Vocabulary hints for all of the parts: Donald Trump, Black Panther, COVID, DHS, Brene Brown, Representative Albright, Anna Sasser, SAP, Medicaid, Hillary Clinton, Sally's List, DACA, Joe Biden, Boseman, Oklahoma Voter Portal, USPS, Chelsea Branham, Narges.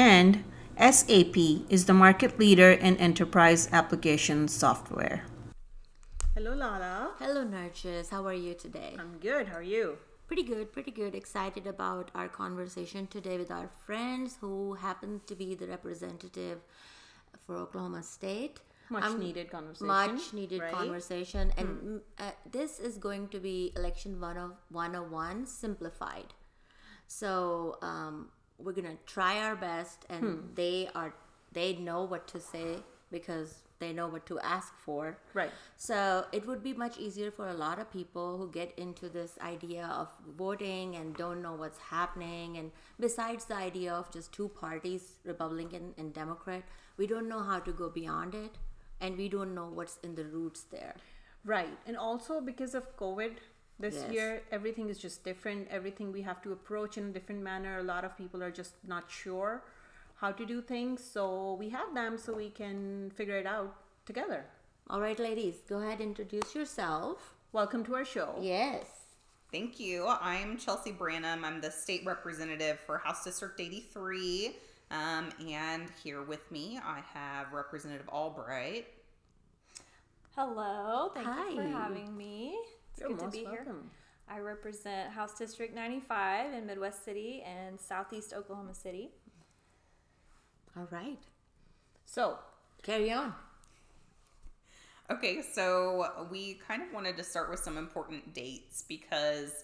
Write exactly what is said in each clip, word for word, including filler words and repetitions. And S A P is the market leader in enterprise application software. Hello Lala. Hello Narges. How are you today? I'm good. How are you? Pretty good, pretty good. Excited about our conversation today with our friends who happen to be the representative for Oklahoma State. Much um, needed conversation. Much needed right? conversation. And hmm. uh, this is going to be election one oh one simplified. So um, we're going to try our best, and hmm. they are they know what to say because they know what to ask for. Right. So it would be much easier for a lot of people who get into this idea of voting and don't know what's happening. And besides the idea of just two parties, Republican and Democrat, we don't know how to go beyond it. And we don't know what's in the roots there. Right. And also because of COVID this yes. year, everything is just different. Everything we have to approach in a different manner. A lot of people are just not sure how to do things, so we have them so we can figure it out together. All right, ladies, go ahead, introduce yourself. Welcome to our show. Yes. Thank you. I'm Chelsea Branham. I'm the state representative for House District eighty-three, um, and here with me I have Representative Albright. Hello. Thank Hi. you for having me. It's You're good most to be welcome. here. I represent House District ninety-five in Midwest City and Southeast Oklahoma City. All right. So, carry on. Okay, so we kind of wanted to start with some important dates because,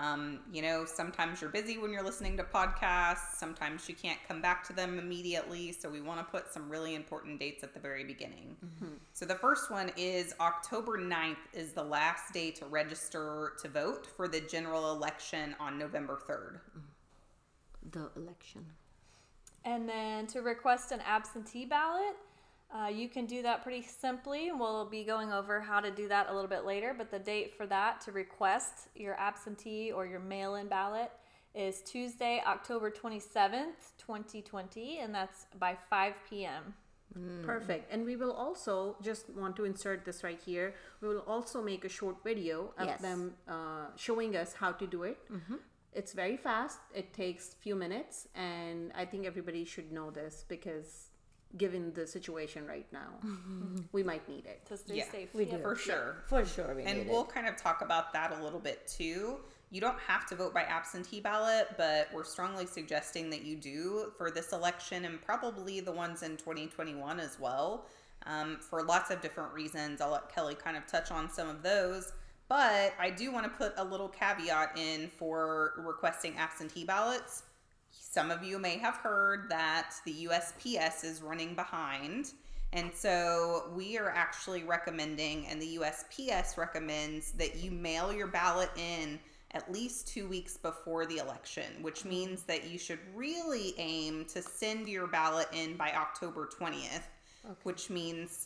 um, you know, sometimes you're busy when you're listening to podcasts. Sometimes you can't come back to them immediately. So we want to put some really important dates at the very beginning. Mm-hmm. So the first one is October ninth is the last day to register to vote for the general election on November third. The election. And then to request an absentee ballot, uh, you can do that pretty simply. We'll be going over how to do that a little bit later, but the date for that to request your absentee or your mail-in ballot is Tuesday, October twenty-seventh, twenty twenty, and that's by five p.m. Mm. Perfect. And we will also, just want to insert this right here, we will also make a short video of yes. them uh, showing us how to do it. Mm-hmm. It's very fast. It takes few minutes, and I think everybody should know this because given the situation right now, mm-hmm. we might need it. To stay yeah, safe. We yeah, do. For sure. Yeah, for sure. We and need we'll it. kind of talk about that a little bit too. You don't have to vote by absentee ballot, but we're strongly suggesting that you do for this election and probably the ones in twenty twenty-one as well, um, for lots of different reasons. I'll let Kelly kind of touch on some of those. But I do want to put a little caveat in for requesting absentee ballots. Some of you may have heard that the U S P S is running behind. And so we are actually recommending, and the U S P S recommends, that you mail your ballot in at least two weeks before the election, which means that you should really aim to send your ballot in by October twentieth, okay. which means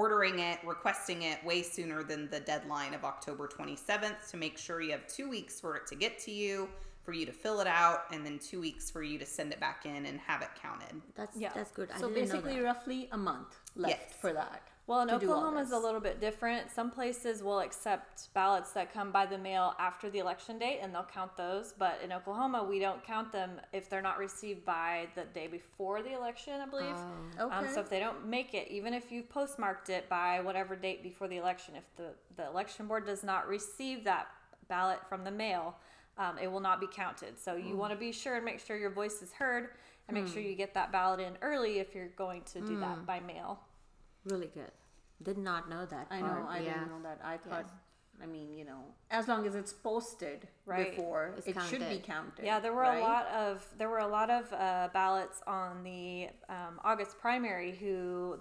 ordering it, requesting it way sooner than the deadline of October twenty-seventh to make sure you have two weeks for it to get to you, for you to fill it out, and then two weeks for you to send it back in and have it counted. That's yeah. that's good. I so basically roughly a month left yes. for that. Well, and Oklahoma is a little bit different. Some places will accept ballots that come by the mail after the election date, and they'll count those. But in Oklahoma, we don't count them if they're not received by the day before the election, I believe. Oh, okay. Um, so if they don't make it, even if you postmarked it by whatever date before the election, if the, the election board does not receive that ballot from the mail, um, it will not be counted. So you mm. want to be sure and make sure your voice is heard, and mm. make sure you get that ballot in early if you're going to do mm. that by mail. Really good. Did not know that. I part. know. I yeah. didn't know that. I thought, yes. I mean, you know, as long as it's posted right. before, it's it counted. should be counted. Yeah, there were right? a lot of there were a lot of uh, ballots on the um, August primary who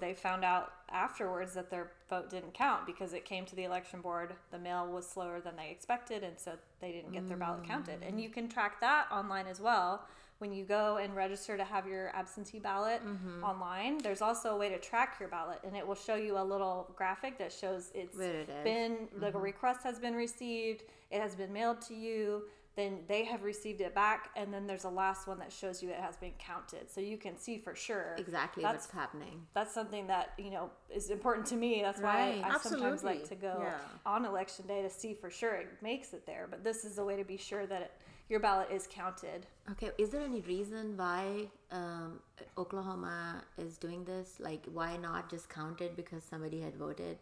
they found out afterwards that their vote didn't count because it came to the election board. The mail was slower than they expected, and so they didn't get mm. their ballot counted. And you can track that online as well when you go and register to have your absentee ballot mm-hmm. online, there's also a way to track your ballot, and it will show you a little graphic that shows it's it been, mm-hmm. the request has been received, it has been mailed to you, then they have received it back, and then there's a last one that shows you it has been counted. So you can see for sure exactly that's, what's happening. That's something that, you know, is important to me. That's right. why I, I sometimes like to go yeah. on election day to see for sure it makes it there. But this is a way to be sure that it, your ballot is counted. Okay. Is there any reason why um, Oklahoma is doing this? Like, why not just count it because somebody had voted?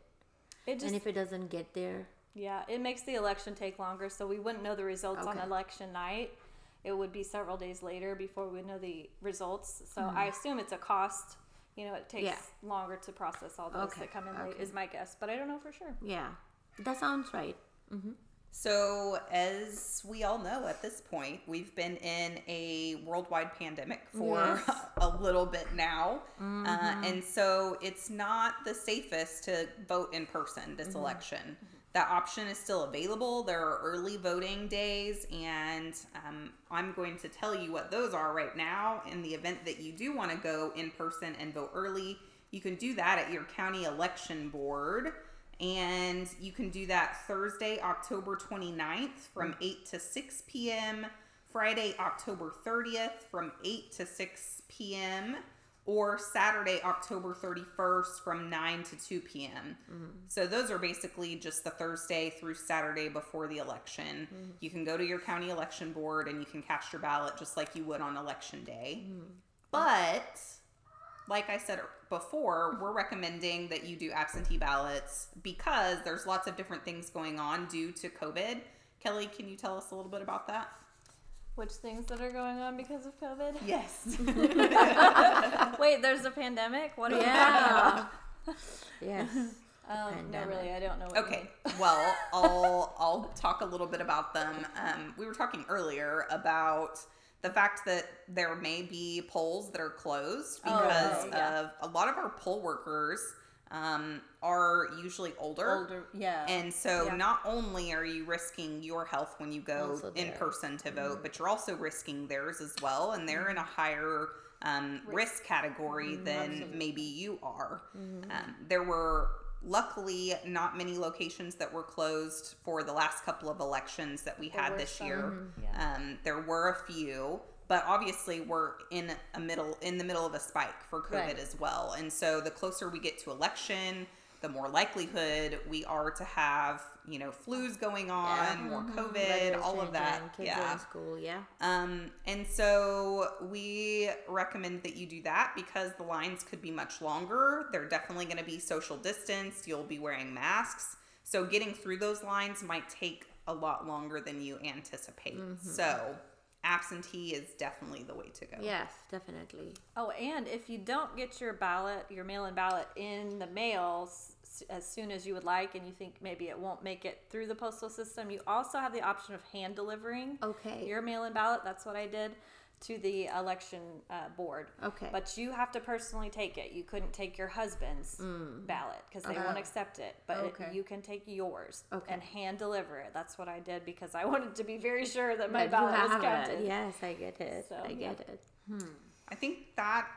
It just, and if it doesn't get there? Yeah, it makes the election take longer, so we wouldn't know the results okay. on election night. It would be several days later before we know the results. So mm. I assume it's a cost. You know, it takes yeah. longer to process all those okay. that come in okay. late is my guess, but I don't know for sure. Yeah, that sounds right. Mm-hmm. So as we all know at this point, we've been in a worldwide pandemic for yes. a little bit now. Mm-hmm. Uh, and so it's not the safest to vote in person this mm-hmm. election. That option is still available. There are early voting days, and um, I'm going to tell you what those are right now. In the event that you do want to go in person and vote early, you can do that at your county election board, and you can do that Thursday, October twenty-ninth from eight to six p.m., Friday, October thirtieth from eight to six p.m., or Saturday, October thirty-first from nine to two p.m. Mm-hmm. So those are basically just the Thursday through Saturday before the election. Mm-hmm. You can go to your county election board and you can cast your ballot just like you would on election day. Mm-hmm. But, like I said before, we're recommending that you do absentee ballots because there's lots of different things going on due to COVID. Kelly, can you tell us a little bit about that? Which things that are going on because of COVID? Yes. Wait, there's a pandemic? What are yeah. you talking about? Yes. Um, no, really, I don't know what okay, you mean. Well, I'll, I'll talk a little bit about them. Um, we were talking earlier about the fact that there may be polls that are closed because oh, yeah. of a lot of our poll workers um, are usually older. Older, yeah. And so yeah. not only are you risking your health when you go in person to vote, mm-hmm. but you're also risking theirs as well. And they're mm-hmm. in a higher um, risk. risk category mm-hmm. than Absolutely. Maybe you are. Mm-hmm. Um, there were luckily not many locations that were closed for the last couple of elections that we there had this some. year. Mm-hmm. Yeah. Um, there were a few. But obviously, we're in a middle in the middle of a spike for COVID right. as well. And so the closer we get to election, the more likelihood we are to have, you know, flus going on, yeah. more COVID, mm-hmm. all of that. Kids yeah. in school, yeah. Um, and so we recommend that you do that because the lines could be much longer. They're definitely going to be social distanced. You'll be wearing masks. So getting through those lines might take a lot longer than you anticipate. Mm-hmm. So absentee is definitely the way to go. Yes, definitely. Oh, and if you don't get your ballot, your mail-in ballot in the mail s- as soon as you would like, and you think maybe it won't make it through the postal system, you also have the option of hand delivering okay. your mail-in ballot. That's what I did to the election uh, board. Okay. But you have to personally take it. You couldn't take your husband's mm. ballot because they uh, won't accept it. But okay. it, you can take yours okay. and hand deliver it. That's what I did because I wanted to be very sure that my but ballot was counted. It. Yes, I get it. So, I yeah. get it. Hmm. I think that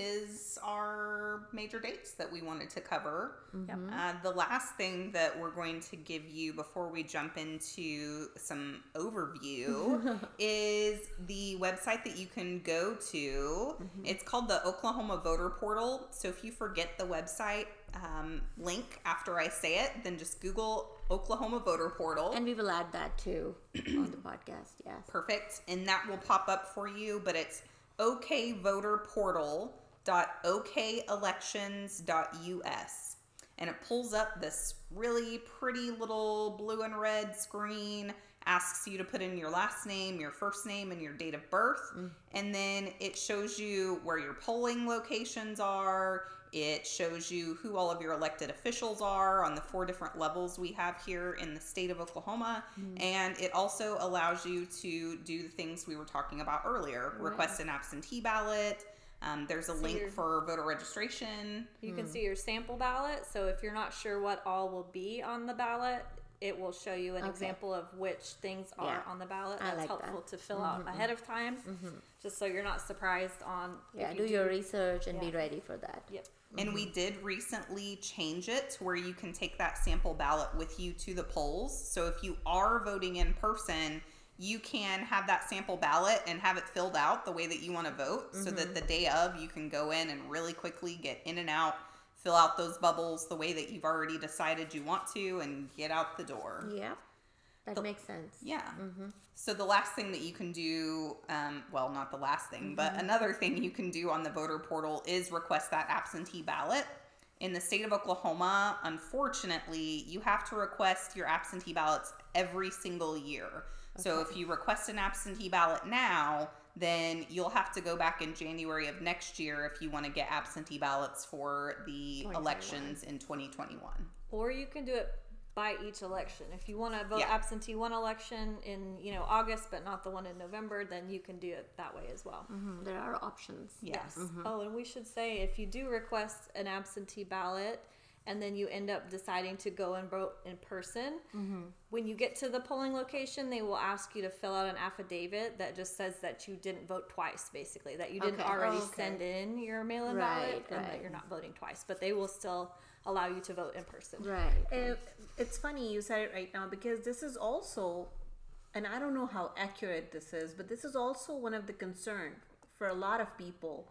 is our major dates that we wanted to cover. Mm-hmm. Uh, the last thing that we're going to give you before we jump into some overview is the website that you can go to. Mm-hmm. It's called the Oklahoma Voter Portal. So if you forget the website um, link after I say it, then just Google Oklahoma Voter Portal. And we will add that too on the podcast. Yes. Perfect. And that will pop up for you, but it's okvoterportal dot o k elections dot u s, and it pulls up this really pretty little blue and red screen, asks you to put in your last name, your first name, and your date of birth, mm. and then it shows you where your polling locations are. It shows you who all of your elected officials are on the four different levels we have here in the state of Oklahoma. Mm. And it also allows you to do the things we were talking about earlier. Right. Request an absentee ballot. Um, there's a so link for voter registration. You mm. can see your sample ballot. So if you're not sure what all will be on the ballot, it will show you an okay. example of which things are yeah. on the ballot. That's like helpful that. to fill mm-hmm. out ahead of time, mm-hmm. just so you're not surprised on. Yeah, you do, do your research and yeah. be ready for that. Yep. Mm-hmm. And we did recently change it to where you can take that sample ballot with you to the polls. So if you are voting in person, you can have that sample ballot and have it filled out the way that you want to vote, mm-hmm. so that the day of you can go in and really quickly get in and out, fill out those bubbles the way that you've already decided you want to, and get out the door. Yeah, that the, makes sense. Yeah. Mm-hmm. So the last thing that you can do, um, well, not the last thing, mm-hmm. but another thing you can do on the voter portal is request that absentee ballot. In the state of Oklahoma, unfortunately, you have to request your absentee ballots every single year. So if you request an absentee ballot now, then you'll have to go back in January of next year if you want to get absentee ballots for the elections in twenty twenty-one. Or you can do it by each election. If you want to vote yeah. absentee one election in, you know, August, but not the one in November, then you can do it that way as well. Mm-hmm. There are options. Yes. Mm-hmm. Oh, and we should say, if you do request an absentee ballot, and then you end up deciding to go and vote in person, mm-hmm. when you get to the polling location, they will ask you to fill out an affidavit that just says that you didn't vote twice, basically, that you didn't okay. already oh, okay. send in your mail-in right, ballot right. and that you're not voting twice, but they will still allow you to vote in person. Right. It, it's funny you said it right now, because this is also, and I don't know how accurate this is, but this is also one of the concerns for a lot of people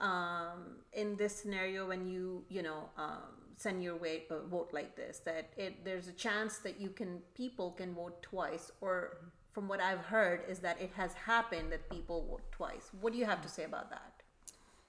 um, in this scenario when you, you know, um, send your way, uh, vote like this, that it there's a chance that you can people can vote twice, or from what I've heard is that it has happened that people vote twice. What do you have to say about that?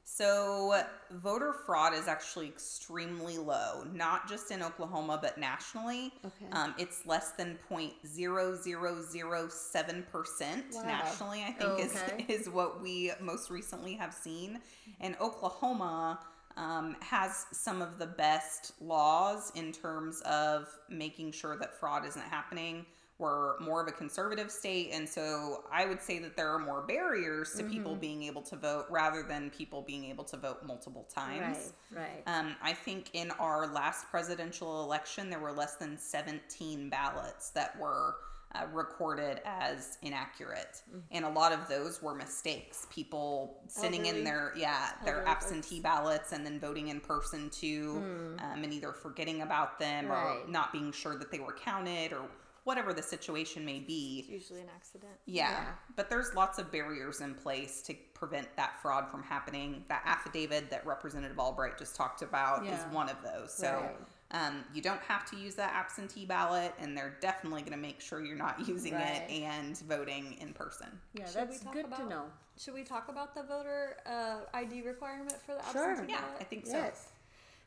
So voter fraud is actually extremely low, not just in Oklahoma, but nationally. Okay. Um, it's less than zero point zero zero zero seven percent wow. nationally, I think okay. is, is what we most recently have seen. And Oklahoma Um, has some of the best laws in terms of making sure that fraud isn't happening. We're more of a conservative state, and so I would say that there are more barriers to mm-hmm. people being able to vote rather than people being able to vote multiple times. Right, right. Um, I think in our last presidential election, there were less than seventeen ballots that were Uh, recorded as inaccurate, mm-hmm. and a lot of those were mistakes. People sending oh, really? in their yeah their oh, absentee ballots and then voting in person too, mm. um, and either forgetting about them right. or not being sure that they were counted or whatever the situation may be. It's usually an accident. Yeah. yeah, but there's lots of barriers in place to prevent that fraud from happening. That affidavit that Representative Albright just talked about yeah. is one of those. So. Right. Um, you don't have to use that absentee ballot, and they're definitely going to make sure you're not using right. it and voting in person. Yeah, should that's good about, to know. Should we talk about the voter uh, I D requirement for the absentee sure. ballot? Yeah, I think so. Yes.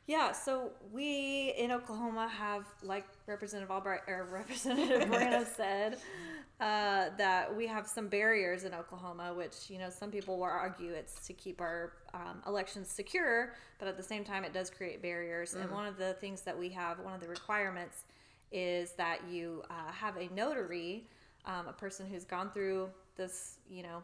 Yeah, so we in Oklahoma have, like Representative Albright or Representative Branham said, uh, that we have some barriers in Oklahoma, which, you know, some people will argue it's to keep our um, elections secure, but at the same time, it does create barriers. Mm-hmm. And one of the things that we have, one of the requirements is that you uh, have a notary, um, a person who's gone through this, you know,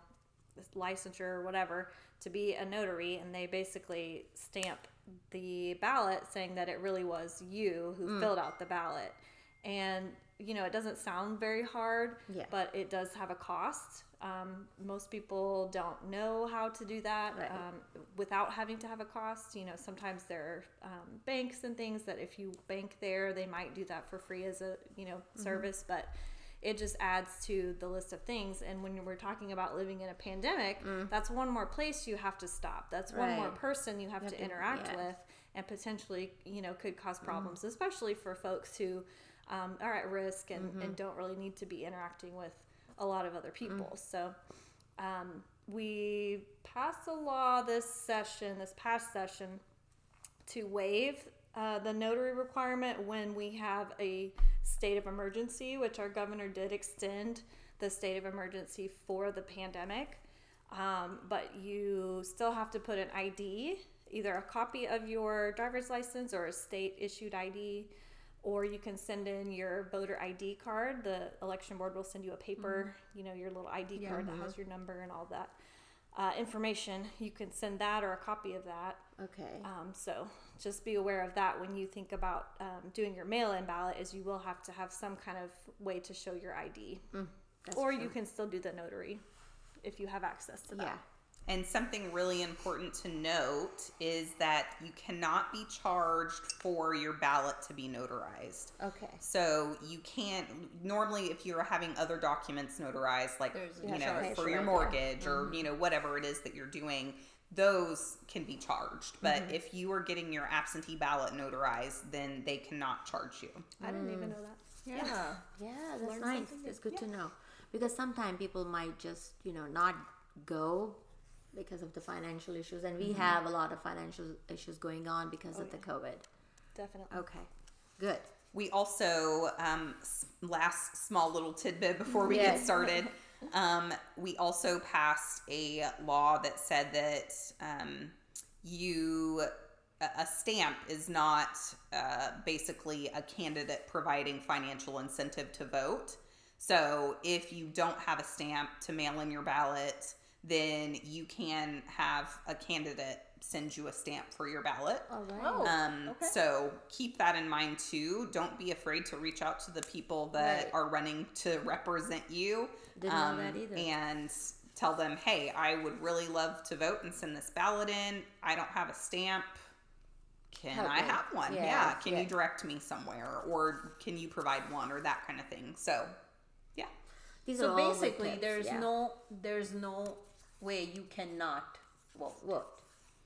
this licensure or whatever, to be a notary, and they basically stamp the ballot saying that it really was you who mm. filled out the ballot. And, you know, it doesn't sound very hard, yeah. but it does have a cost. Um, most people don't know how to do that right. um, without having to have a cost. You know, sometimes there are um, banks and things that if you bank there, they might do that for free as a, you know, service, mm-hmm. but it just adds to the list of things. And when we're talking about living in a pandemic, mm. that's one more place you have to stop. That's right. one more person you have, you have to, to interact yeah. with, and potentially, you know, could cause problems, mm. especially for folks who um, are at risk and, mm-hmm. and don't really need to be interacting with a lot of other people. Mm. So um, we passed a law this session, this past session, to waive uh, the notary requirement when we have a state of emergency, which our governor did extend the state of emergency for the pandemic, um, but you still have to put an I D, either a copy of your driver's license or a state-issued I D, or you can send in your voter I D card. The election board will send you a paper, mm-hmm. you know, your little I D yeah, card mm-hmm. that has your number and all that uh, information. You can send that or a copy of that. Okay. Um, so just be aware of that when you think about um, doing your mail-in ballot, is you will have to have some kind of way to show your I D. Mm, or true. You can still do the notary if you have access to that. Yeah. And something really important to note is that you cannot be charged for your ballot to be notarized. Okay. So you can't, normally if you're having other documents notarized, like, There's, you know, for sure, your mortgage yeah. or, mm-hmm. you know, whatever it is that you're doing, those can be charged. But mm-hmm. if you are getting your absentee ballot notarized, then they cannot charge you. I didn't even know that. Yeah. Yeah, yeah that's Learn nice. That's good yeah. to know. Because sometimes people might just, you know, not go because of the financial issues. And we mm-hmm. have a lot of financial issues going on because oh, of yeah. the COVID. Definitely. Okay, good. We also, um, last small little tidbit before we yes. get started. Um, we also passed a law that said that um, you a stamp is not uh, basically a candidate providing financial incentive to vote. So if you don't have a stamp to mail in your ballot, then you can have a candidate send you a stamp for your ballot. All right. Um, okay. So keep that in mind too. Don't be afraid to reach out to the people that right. are running to represent you. Didn't um, know that either. And tell them, hey, I would really love to vote and send this ballot in. I don't have a stamp. Can Help I me. Have one? Yeah. yeah. Can yeah. you direct me somewhere? Or can you provide one or that kind of thing? So, yeah. These so basically, the there's yeah. no there's no way you cannot vote. vote.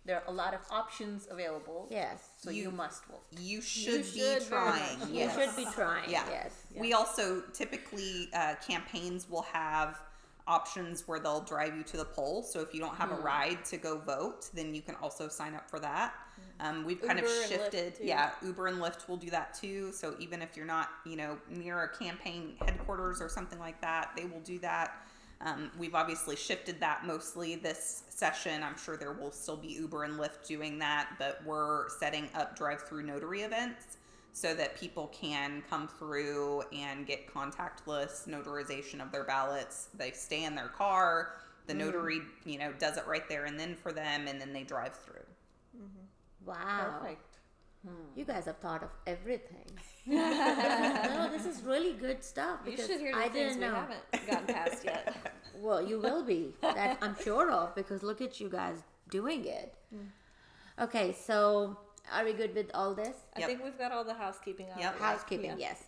There are a lot of options available. Yes. So you, you must vote. You should, you should be trying. Yes. You should be trying. Yeah. Yes. Yeah. We also typically, uh, campaigns will have options where they'll drive you to the poll. So if you don't have mm. a ride to go vote, then you can also sign up for that. Um, we've kind Uber of shifted. Yeah. Uber and Lyft will do that too. So even if you're not, you know, near a campaign headquarters or something like that, they will do that. Um, we've obviously shifted that mostly this session. I'm sure there will still be Uber and Lyft doing that, but we're setting up drive-through notary events so that people can come through and get contactless notarization of their ballots. They stay in their car. The mm-hmm. notary, you know, does it right there and then for them, and then they drive through. Mm-hmm. Wow. Perfect. You guys have thought of everything. No, this is really good stuff. You should hear the I things we know. Haven't gotten past yet. Well, you will be. That I'm sure of, because look at you guys doing it. Mm. Okay, so are we good with all this? I yep. think we've got all the housekeeping on. Yep. Housekeeping, yeah. yes.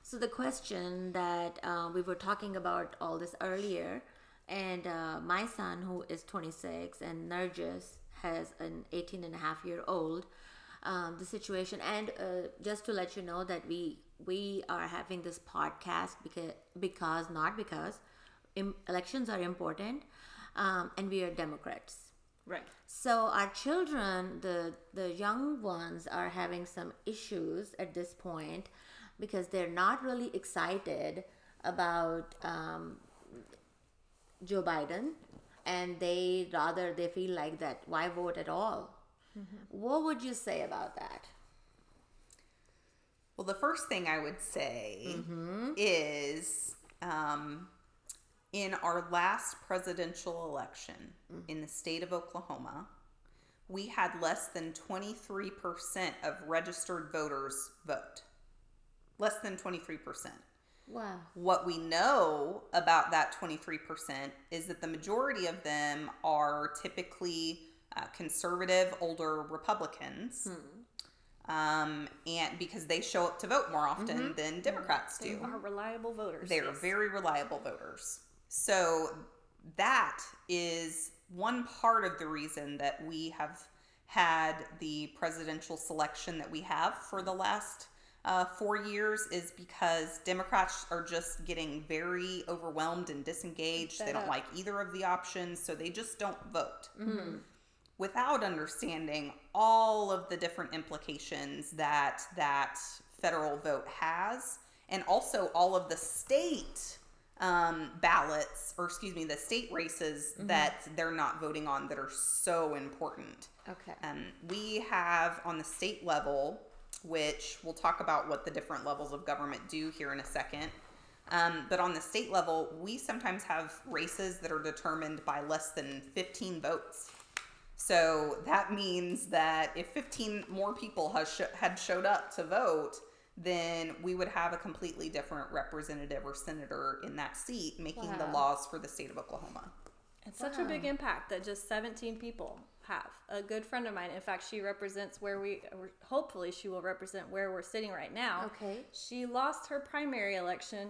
So the question that uh, we were talking about all this earlier, and uh, my son, who is twenty-six, and Narges has an eighteen and a half year old, Um, the situation, and uh, just to let you know that we we are having this podcast because because not because im- elections are important, um, and we are Democrats, right? So our children, the the young ones, are having some issues at this point because they're not really excited about um, Joe Biden, and they rather they feel like that why vote at all. What would you say about that? Well, the first thing I would say mm-hmm. is um, in our last presidential election mm-hmm. in the state of Oklahoma, we had less than twenty-three percent of registered voters vote. Less than twenty-three percent. Wow. What we know about that twenty-three percent is that the majority of them are typically Uh, conservative, older Republicans, hmm. um, and because they show up to vote more often mm-hmm. than Democrats they do. They are reliable voters. They yes. are very reliable voters. So that is one part of the reason that we have had the presidential selection that we have for the last uh, four years is because Democrats are just getting very overwhelmed and disengaged. They don't up. like either of the options, so they just don't vote. Mm-hmm. Without understanding all of the different implications that that federal vote has, and also all of the state um, ballots, or excuse me, the state races mm-hmm. that they're not voting on that are so important. Okay. Um, we have on the state level, which we'll talk about what the different levels of government do here in a second. Um, but on the state level, we sometimes have races that are determined by less than fifteen votes. So that means that if fifteen more people has sh- had showed up to vote, then we would have a completely different representative or senator in that seat making wow. the laws for the state of Oklahoma. It's wow. such a big impact that just seventeen people have. A good friend of mine, in fact, she represents where we, hopefully she will represent where we're sitting right now. Okay. She lost her primary election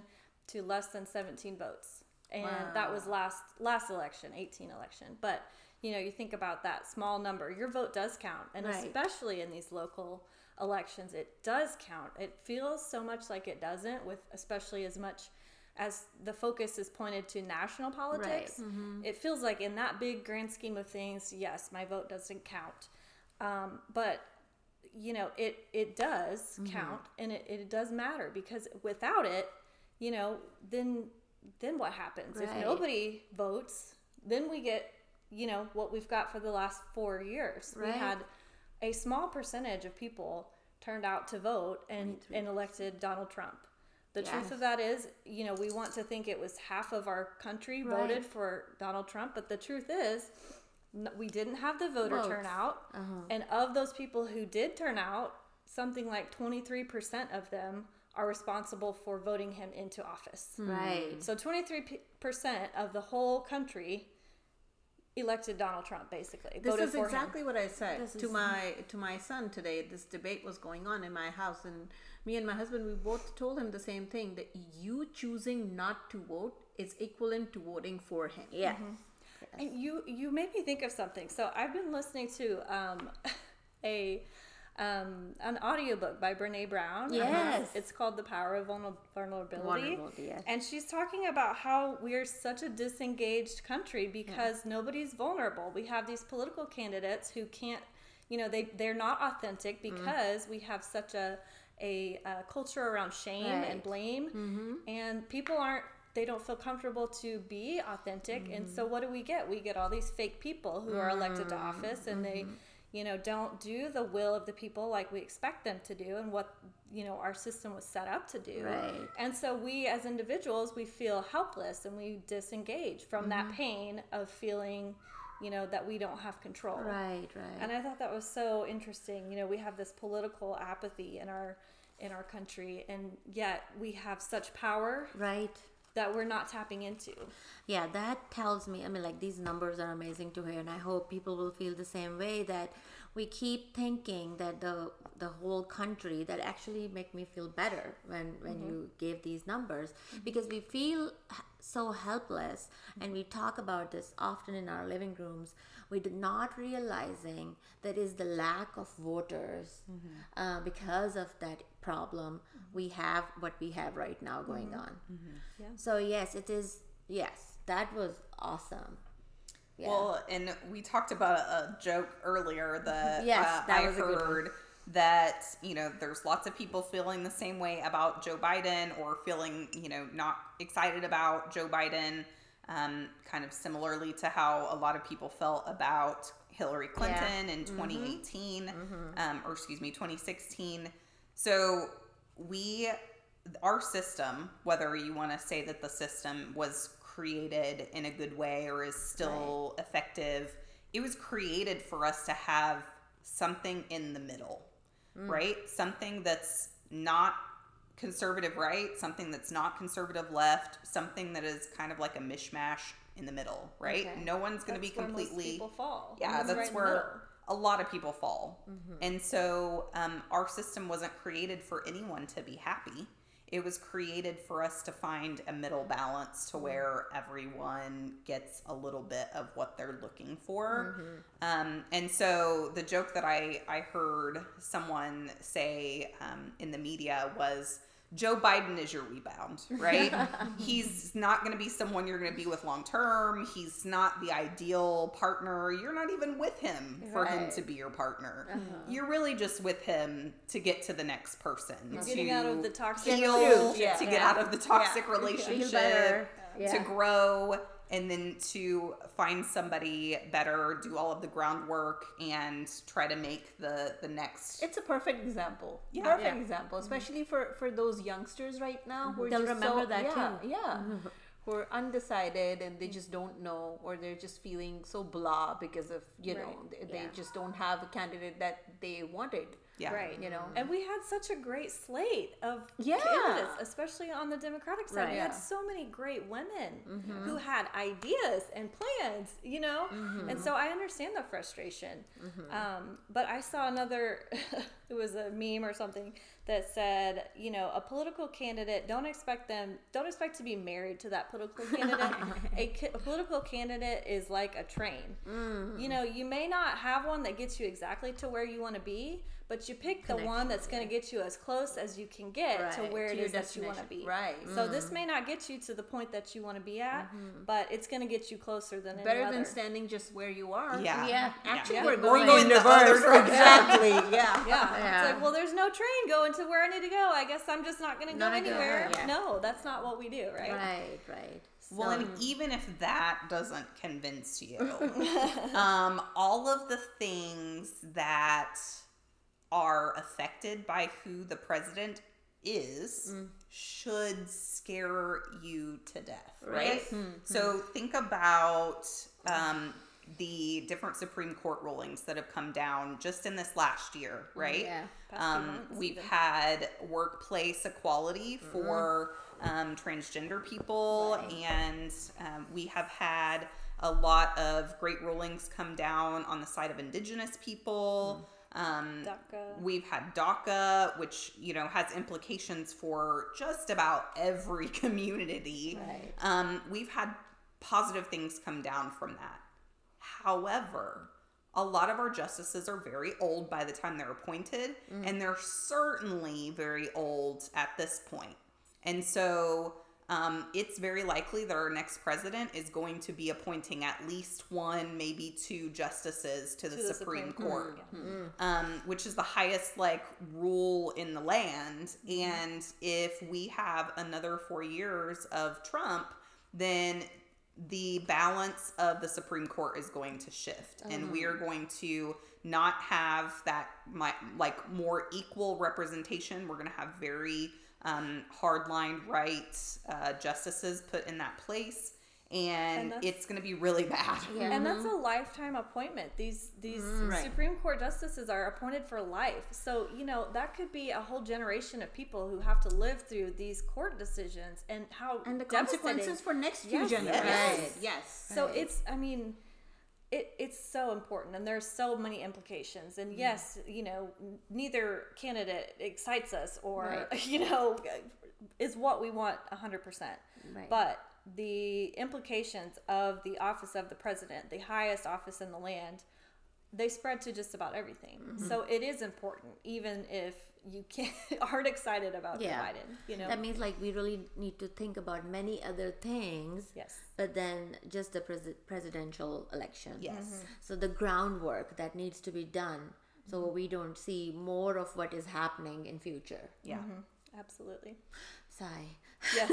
to less than seventeen votes. And wow. that was last last election, eighteen election. But, you know, you think about that small number. Your vote does count. And right. especially in these local elections, it does count. It feels so much like it doesn't, with especially as much as the focus is pointed to national politics. Right. Mm-hmm. It feels like in that big grand scheme of things, yes, my vote doesn't count. Um, but, you know, it, it does mm-hmm. count, and it, it does matter, because without it, you know, then then what happens? Right. If nobody votes, then we get, you know, what we've got for the last four years. Right. We had a small percentage of people turned out to vote and, and elected Donald Trump. The yes. truth of that is, you know, we want to think it was half of our country right. voted for Donald Trump, but the truth is we didn't have the voter Votes. turnout. Uh-huh. And of those people who did turn out, something like twenty-three percent of them are responsible for voting him into office. Right. So twenty-three percent of the whole country elected Donald Trump, basically. This voted is for exactly him. What I said this to is... my to my son today. This debate was going on in my house, and me and my husband, we both told him the same thing, that you choosing not to vote is equivalent to voting for him. Yeah. Mm-hmm. Yes. And you you made me think of something. So I've been listening to um, a um, an audiobook by Brene Brown. Yes. It's called The Power of Vulnerability. Vulnerability, yes. And she's talking about how we're such a disengaged country because yeah. nobody's vulnerable. We have these political candidates who can't, you know, they, they're not authentic because mm. we have such a, a, a culture around shame right. and blame. Mm-hmm. And people aren't, they don't feel comfortable to be authentic. Mm-hmm. And so what do we get? We get all these fake people who mm-hmm. are elected to office, and mm-hmm. they... you know, don't do the will of the people like we expect them to do and what, you know, our system was set up to do. Right. And so we as individuals, we feel helpless and we disengage from mm-hmm. that pain of feeling, you know, that we don't have control. Right, right. And I thought that was so interesting. You know, we have this political apathy in our in our country, and yet we have such power. Right. That we're not tapping into. Yeah, that tells me, I mean, like, these numbers are amazing to hear, and I hope people will feel the same way, that we keep thinking that the the whole country, that actually make me feel better when, when mm-hmm. you gave these numbers, mm-hmm. because we feel so helpless, mm-hmm. and we talk about this often in our living rooms. We did not realizing that is the lack of voters mm-hmm. uh, because of that problem. Mm-hmm. We have what we have right now going mm-hmm. on. Mm-hmm. Yeah. So yes, it is. Yes, that was awesome. Yeah. Well, and we talked about a joke earlier that, yes, uh, that I heard that, you know, there's lots of people feeling the same way about Joe Biden, or feeling, you know, not excited about Joe Biden, um, kind of similarly to how a lot of people felt about Hillary Clinton yeah. in twenty eighteen, mm-hmm. um, or excuse me, twenty sixteen. So we, our system, whether you want to say that the system was created in a good way or is still right. effective, it was created for us to have something in the middle, mm. right? Something that's not conservative right, something that's not conservative left, something that is kind of like a mishmash in the middle, right? Okay. No one's going to be completely... Where most people fall. Yeah, that's right where a lot of people fall. Mm-hmm. And so um, our system wasn't created for anyone to be happy. It was created for us to find a middle balance to where everyone gets a little bit of what they're looking for. Mm-hmm. Um, and so the joke that I, I heard someone say um, in the media was, Joe Biden is your rebound, right? He's not going to be someone you're going to be with long term. He's not the ideal partner. You're not even with him for right. him to be your partner. Uh-huh. You're really just with him to get to the next person. You're to getting out of the toxic heal, yeah. to yeah. get out of the toxic yeah. relationship, yeah. to grow, and then to find somebody better, do all of the groundwork, and try to make the, the next... It's a perfect example. Yeah. Perfect yeah. example, especially mm-hmm. for, for those youngsters right now. Mm-hmm. Who are They'll just remember so, that yeah, too. Yeah. Mm-hmm. who are undecided and they just don't know, or they're just feeling so blah because of, you right. know, they, yeah. they just don't have a candidate that they wanted. Yeah. Right. You know, and we had such a great slate of yeah. candidates, especially on the Democratic side. Right. We yeah. had so many great women mm-hmm. who had ideas and plans, you know, mm-hmm. and so I understand the frustration. Mm-hmm. Um, but I saw another, it was a meme or something that said, you know, a political candidate, don't expect them, don't expect to be married to that political candidate. a, ca- a political candidate is like a train. Mm. You know, you may not have one that gets you exactly to where you want to be, but you pick Connection. the one that's going to get you as close as you can get right. to where to it is that you want to be. Right. So mm. this may not get you to the point that you want to be at, mm-hmm. but it's going to get you closer than better another. than standing just where you are. Yeah. yeah. Actually, yeah. we're going, going in reverse. Exactly. Yeah. Yeah. yeah. yeah. It's like, well, there's no train going to where I need to go. I guess I'm just not going to go anywhere. Go. Yeah. No, that's not what we do, right? Right, right. So. Well, and even if that doesn't convince you, um, all of the things that are affected by who the president is mm. should scare you to death, right? right? Mm-hmm. So think about um, the different Supreme Court rulings that have come down just in this last year, right? Yeah. Um, we've even. had workplace equality mm-hmm. for um, transgender people, right. and um, we have had a lot of great rulings come down on the side of Indigenous people. Mm. Um, DACA. We've had DACA, which, you know, has implications for just about every community. Right. Um, we've had positive things come down from that. However, a lot of our justices are very old by the time they're appointed, mm. and they're certainly very old at this point. And so um, it's very likely that our next president is going to be appointing at least one, maybe two justices to the, to the Supreme, Supreme Court, mm-hmm. um, which is the highest like rule in the land. Mm-hmm. And if we have another four years of Trump, then the balance of the Supreme Court is going to shift, mm-hmm. and we are going to not have that my, like more equal representation. We're going to have very Um, hardline right uh, justices put in that place, and, and it's going to be really bad. Yeah. And that's a lifetime appointment. These these right. Supreme Court justices are appointed for life. So, you know, that could be a whole generation of people who have to live through these court decisions, and how and the consequences for next few yes. generations. Yes. Right. yes. So right. it's, I mean, It it's so important, and there's so many implications. And yes, you know, neither candidate excites us or right. you know is what we want one hundred percent. Right. But the implications of the office of the president, the highest office in the land, they spread to just about everything. Mm-hmm. So it is important, even if you can't, aren't excited about yeah. Biden. You know, that means like we really need to think about many other things. Yes. But then just the pres- presidential election. Yes. Mm-hmm. So the groundwork that needs to be done, mm-hmm. so we don't see more of what is happening in future. Yeah. Mm-hmm. Absolutely. Sigh. Yes.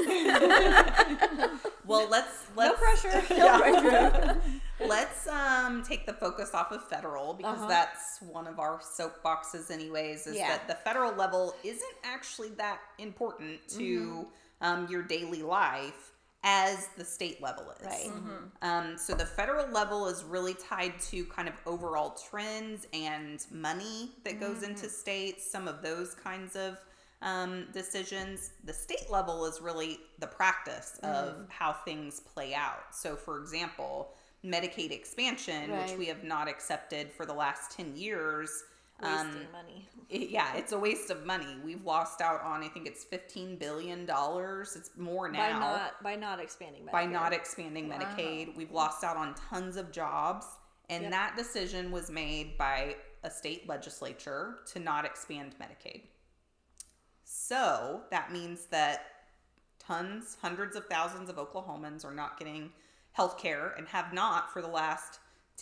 Well, let's let's no pressure. No yeah. pressure. Let's um take the focus off of federal, because uh-huh. that's one of our soapboxes anyways, is yeah. that the federal level isn't actually that important to mm-hmm. um your daily life as the state level is. Right. Mm-hmm. Um so the federal level is really tied to kind of overall trends and money that goes mm-hmm. into states, some of those kinds of Um, decisions. The state level is really the practice of mm. how things play out. So, for example, Medicaid expansion, right. which we have not accepted for the last ten years. Wasting um, money. It, yeah, it's a waste of money. We've lost out on, I think it's fifteen billion dollars. It's more now. By not, by not expanding Medicaid. By not expanding wow. Medicaid. We've lost out on tons of jobs. And yep. that decision was made by a state legislature to not expand Medicaid. So that means that tons, hundreds of thousands of Oklahomans are not getting health care and have not for the last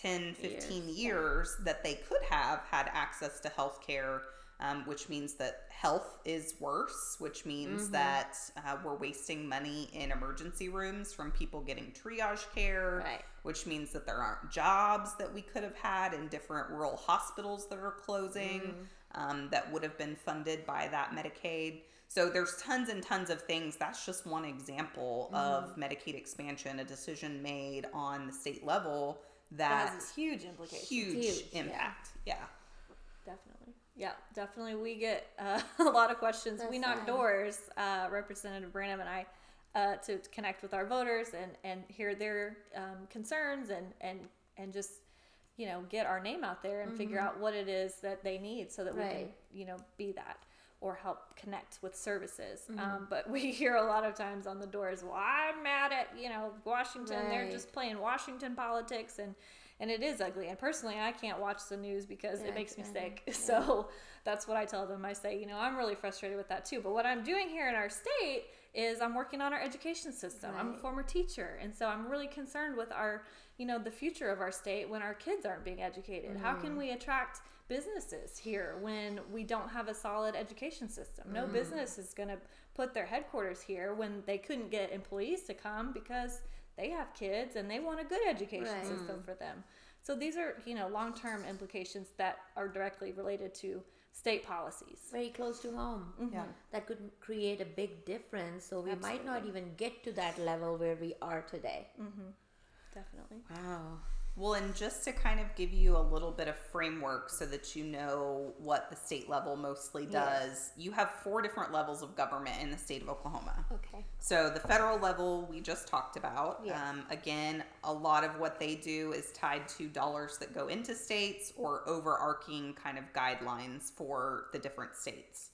ten, fifteen years, years that they could have had access to health care, um, which means that health is worse, which means mm-hmm. that uh, we're wasting money in emergency rooms from people getting triage care, right. which means that there aren't jobs that we could have had in different rural hospitals that are closing. Mm. Um, that would have been funded by that Medicaid. So there's tons and tons of things. That's just one example mm-hmm. of Medicaid expansion, a decision made on the state level that, that has huge implications. Huge, huge impact. Yeah. yeah. Definitely. Yeah, definitely. We get uh, a lot of questions. That's we knock fine. doors, uh, Representative Branham and I, uh, to, to connect with our voters and, and hear their um, concerns and, and, and just, you know, get our name out there and mm-hmm. figure out what it is that they need so that right. we can, you know, be that. Or help connect with services. Mm-hmm. Um, but we hear a lot of times on the doors, well, I'm mad at, you know, Washington. Right. They're just playing Washington politics. And, and it is ugly. And personally, I can't watch the news because yeah, it makes me sick. Yeah. So that's what I tell them. I say, you know, I'm really frustrated with that too. But what I'm doing here in our state is I'm working on our education system. Right. I'm a former teacher. And so I'm really concerned with our, you know, the future of our state when our kids aren't being educated. Mm-hmm. How can we attract businesses here when we don't have a solid education system? No mm. business is going to put their headquarters here when they couldn't get employees to come because they have kids and they want a good education right. system for them. So these are, you know, long-term implications that are directly related to state policies. Very close to home. Mm-hmm. Yeah. That could create a big difference. So we Absolutely. might not even get to that level where we are today. Mm-hmm. Definitely. Wow. Well, and just to kind of give you a little bit of framework so that you know what the state level mostly does, yeah. you have four different levels of government in the state of Oklahoma. Okay. So the federal level we just talked about. Yeah. Um, again, a lot of what they do is tied to dollars that go into states or overarching kind of guidelines for the different states.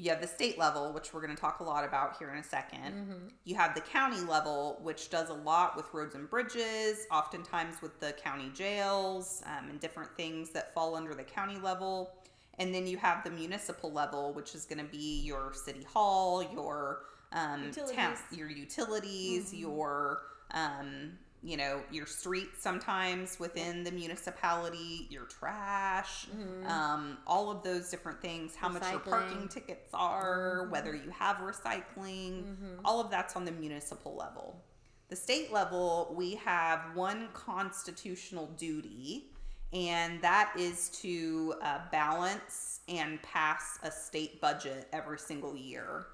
You have the state level, which we're going to talk a lot about here in a second. Mm-hmm. You have the county level, which does a lot with roads and bridges, oftentimes with the county jails um, and different things that fall under the county level. And then you have the municipal level, which is going to be your city hall, your um, utilities, town, your, utilities mm-hmm. your, um, you know, your streets sometimes within the municipality, your trash, mm-hmm. um, all of those different things, how recycling. much your parking tickets are, mm-hmm. whether you have recycling, mm-hmm. all of that's on the municipal level. The state level, we have one constitutional duty, and that is to uh, balance and pass a state budget every single year.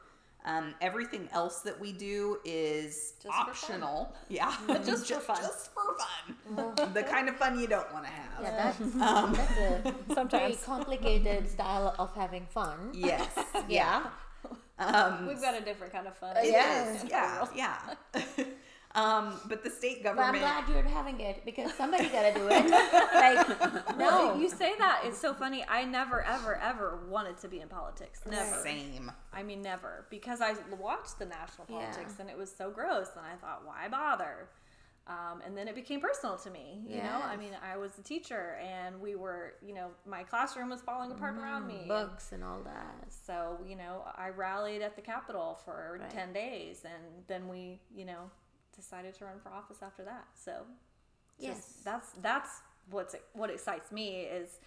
Um, everything else that we do is just optional. Yeah. But just, just for fun. Just for fun. Mm-hmm. The kind of fun you don't want to have. Yeah, that's, um, that's a sometimes. very complicated style of having fun. Yes. yeah. Um, We've got a different kind of fun. It yeah. is. Yeah. Yeah. Um, but the state government... But I'm glad you're having it, because somebody's got to do it. Like, no. You say that. It's so funny. I never, ever, ever wanted to be in politics. Never. Same. I mean, never. Because I watched the national politics, yeah. and it was so gross, and I thought, why bother? Um, and then it became personal to me, you yes. know? I mean, I was a teacher, and we were, you know, my classroom was falling apart mm, around me. Books and, and all that. So, you know, I rallied at the Capitol for right. ten days, and then we, you know... decided to run for office after that. So yes, just, that's that's what's what excites me is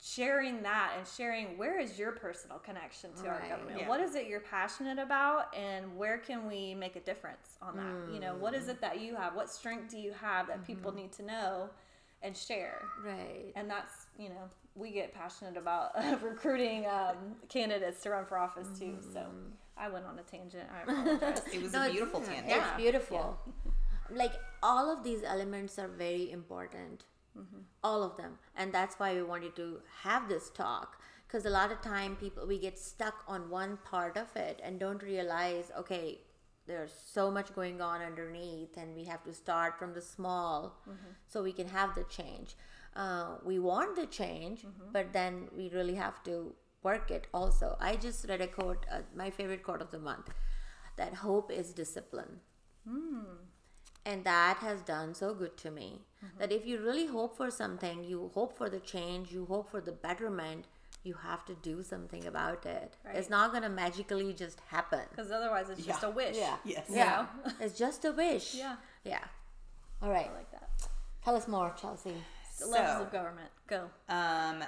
sharing that and sharing where is your personal connection to right. our government. Yeah. What is it you're passionate about, and where can we make a difference on that? Mm. You know, what is it that you have? What strength do you have that mm-hmm. people need to know and share? Right. And that's, you know, we get passionate about recruiting um, candidates to run for office too. Mm. So I went on a tangent. I apologize. It was no, a beautiful it's, tangent. It's yeah. beautiful. Yeah. Like, all of these elements are very important. Mm-hmm. All of them. And that's why we wanted to have this talk. Because a lot of time, people we get stuck on one part of it and don't realize, okay, there's so much going on underneath, and we have to start from the small mm-hmm. so we can have the change. Uh, we want the change, mm-hmm. but then we really have to work it also. I just read a quote, uh, my favorite quote of the month, that hope is discipline. Mm. And that has done so good to me. Mm-hmm. That if you really hope for something, you hope for the change, you hope for the betterment, you have to do something about it. Right. It's not going to magically just happen. Because otherwise it's yeah. just a wish. Yeah. Yes. Yeah. yeah. It's just a wish. Yeah. Yeah. All right. I like that. Tell us more, Chelsea. The so, levels of government. Go. Um...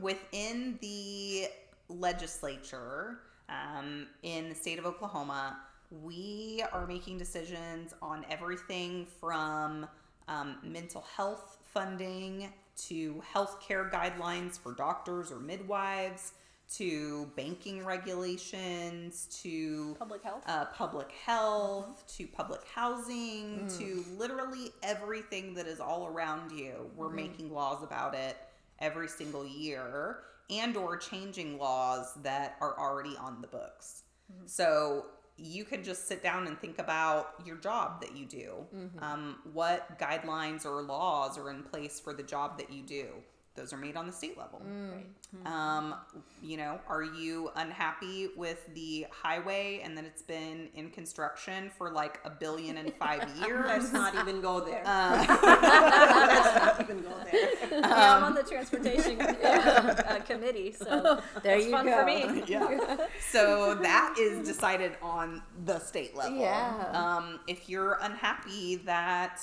Within the legislature um, in the state of Oklahoma, we are making decisions on everything from um, mental health funding to healthcare guidelines for doctors or midwives to banking regulations, to public health, uh, public health, mm-hmm. to public housing, mm. to literally everything that is all around you. We're mm. making laws about it every single year, and or changing laws that are already on the books. Mm-hmm. So you can just sit down and think about your job that you do. Mm-hmm. Um, what guidelines or laws are in place for the job that you do? Those are made on the state level. Mm-hmm. Um, you know, are you unhappy with the highway and that it's been in construction for like a billion and five years? Let's not even go there. Um, Let's not even go there. Um, yeah, I'm on the transportation uh, uh, committee, so there that's you fun go. For me. Yeah. So that is decided on the state level. Yeah. Um, if you're unhappy that,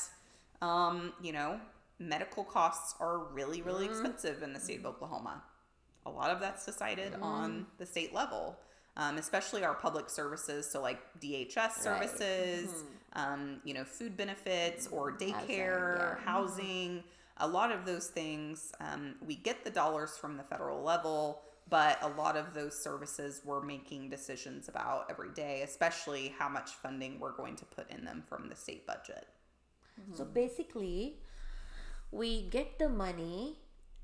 um, you know, medical costs are really, really mm. expensive in the state of Oklahoma. A lot of that's decided mm. on the state level, um, especially our public services. So like D H S services, right. mm-hmm. um, you know, food benefits or daycare, housing. Yeah. housing. Mm-hmm. A lot of those things, um, we get the dollars from the federal level, but a lot of those services we're making decisions about every day, especially how much funding we're going to put in them from the state budget. Mm-hmm. So basically, we get the money,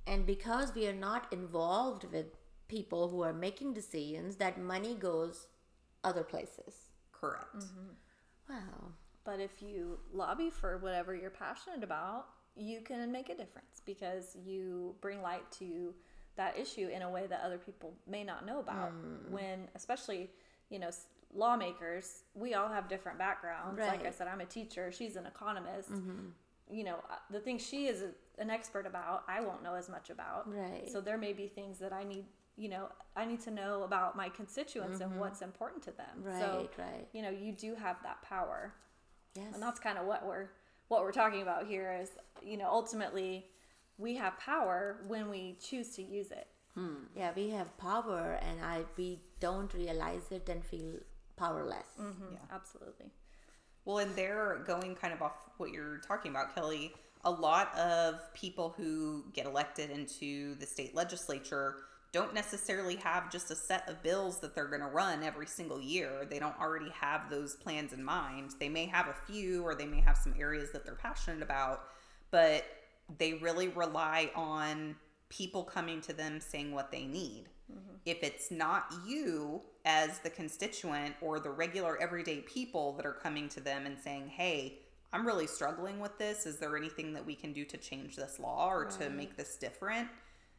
and because we are not involved with people who are making decisions, that money goes other places. Correct. Mm-hmm. Wow. But if you lobby for whatever you're passionate about, you can make a difference because you bring light to that issue in a way that other people may not know about. Mm. When, especially, you know, lawmakers, we all have different backgrounds. Right. Like I said, I'm a teacher. She's an economist. Mm-hmm. You know, the things she is an expert about, I won't know as much about. Right. So there may be things that I need, you know, I need to know about my constituents mm-hmm. and what's important to them. Right, so, right. you know, you do have that power. Yes. And that's kind of what we're, what we're talking about here is, you know, ultimately we have power when we choose to use it. Hmm. Yeah, we have power and I we don't realize it and feel powerless. Mm-hmm. Yeah. Absolutely. Well, and they're going kind of off what you're talking about, Kelly. A lot of people who get elected into the state legislature don't necessarily have just a set of bills that they're going to run every single year. They don't already have those plans in mind. They may have a few, or they may have some areas that they're passionate about, but they really rely on people coming to them saying what they need. Mm-hmm. If it's not you as the constituent or the regular everyday people that are coming to them and saying, hey, I'm really struggling with this. Is there anything that we can do to change this law or right. to make this different?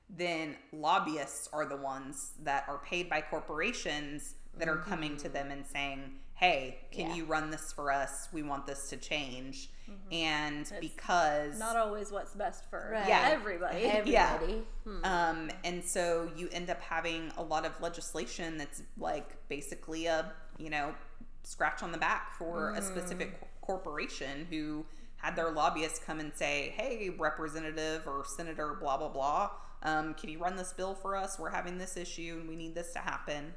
Then lobbyists are the ones that are paid by corporations that mm-hmm. are coming to them and saying, hey, can yeah. you run this for us? We want this to change. Mm-hmm. And it's because not always what's best for right. yeah. everybody. Everybody. Yeah. Hmm. Um, and so you end up having a lot of legislation that's like basically a, you know, scratch on the back for mm. a specific corporation who had their lobbyists come and say, hey, representative or senator, blah, blah, blah. Um, can you run this bill for us? We're having this issue and we need this to happen.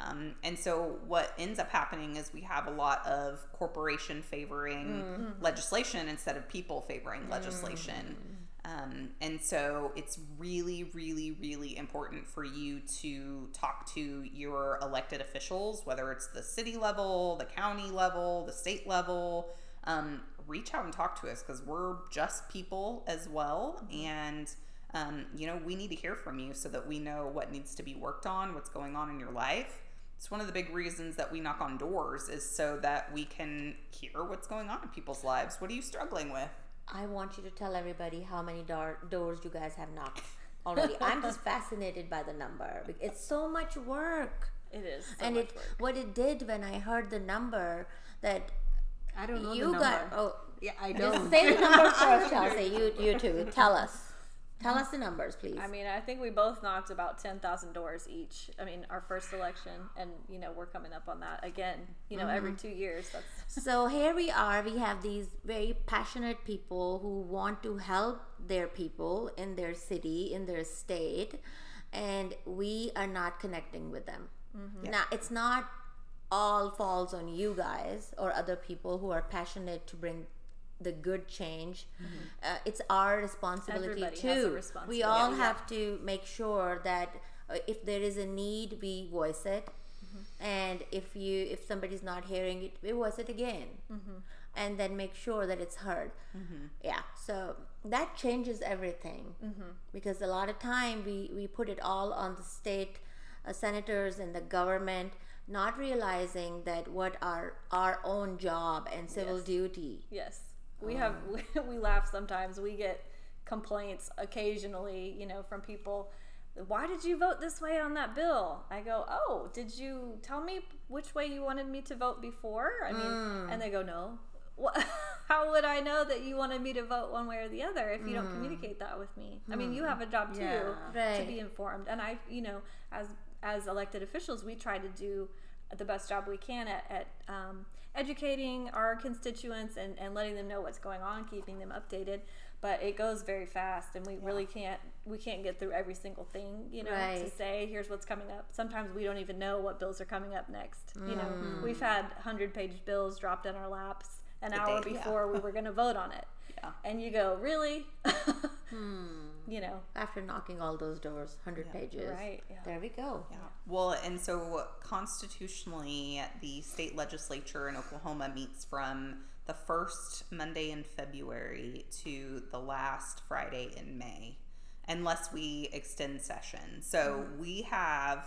Um, and so what ends up happening is we have a lot of corporation favoring mm-hmm. legislation instead of people favoring mm-hmm. legislation. Um, and so it's really, really, really important for you to talk to your elected officials, whether it's the city level, the county level, the state level. Um, reach out and talk to us because we're just people as well. And um, you know, we need to hear from you so that we know what needs to be worked on, what's going on in your life. It's one of the big reasons that we knock on doors is so that we can hear what's going on in people's lives. What are you struggling with? I want you to tell everybody how many door- doors you guys have knocked already. I'm just fascinated by the number. It's so much work. It is. So and much it, work. What it did when I heard the number that I don't know you the number. Got, oh, yeah, I don't. Just say the number first, Chelsea. You, you two, tell us. Tell us the numbers, please. I mean, I think we both knocked about ten thousand doors each. I mean, our first election, and, you know, we're coming up on that again, you know, mm-hmm. every two years. That's so here we are. We have these very passionate people who want to help their people in their city, in their state, and we are not connecting with them. Mm-hmm. Yeah. Now, it's not all falls on you guys or other people who are passionate to bring the good change. Mm-hmm. Uh, it's our responsibility. Everybody too. Has a responsibility. We all yeah. have to make sure that Uh, if there is a need, we voice it. Mm-hmm. And if you if somebody's not hearing it, we voice it again. Mm-hmm. And then make sure that it's heard. Mm-hmm. Yeah. So that changes everything. Mm-hmm. Because a lot of time we, we put it all on the state uh, senators and the government, not realizing that what our our own job and civil yes. duty. Yes. We um, have we, we laugh sometimes. We get complaints occasionally, you know, from people. Why did you vote this way on that bill? I go, oh, did you tell me which way you wanted me to vote before? I mean, mm. and they go, no. What? How would I know that you wanted me to vote one way or the other if you mm. don't communicate that with me? Mm. I mean, you have a job, too, yeah. right. to be informed. And I, you know, as as elected officials, we try to do the best job we can at, at um, educating our constituents and, and letting them know what's going on, keeping them updated. But it goes very fast, and we yeah. really can't we can't get through every single thing, you know, right. to say, here's what's coming up. Sometimes we don't even know what bills are coming up next. Mm. You know, we've had one hundred page bills dropped in our laps an the hour day, before yeah. we were going to vote on it. Yeah. And you go, really? hmm. You know. After knocking all those doors, one hundred yeah. pages. Right. Yeah. There we go. Yeah. Well, and so constitutionally, the state legislature in Oklahoma meets from the first Monday in February to the last Friday in May, unless we extend session. So mm. we have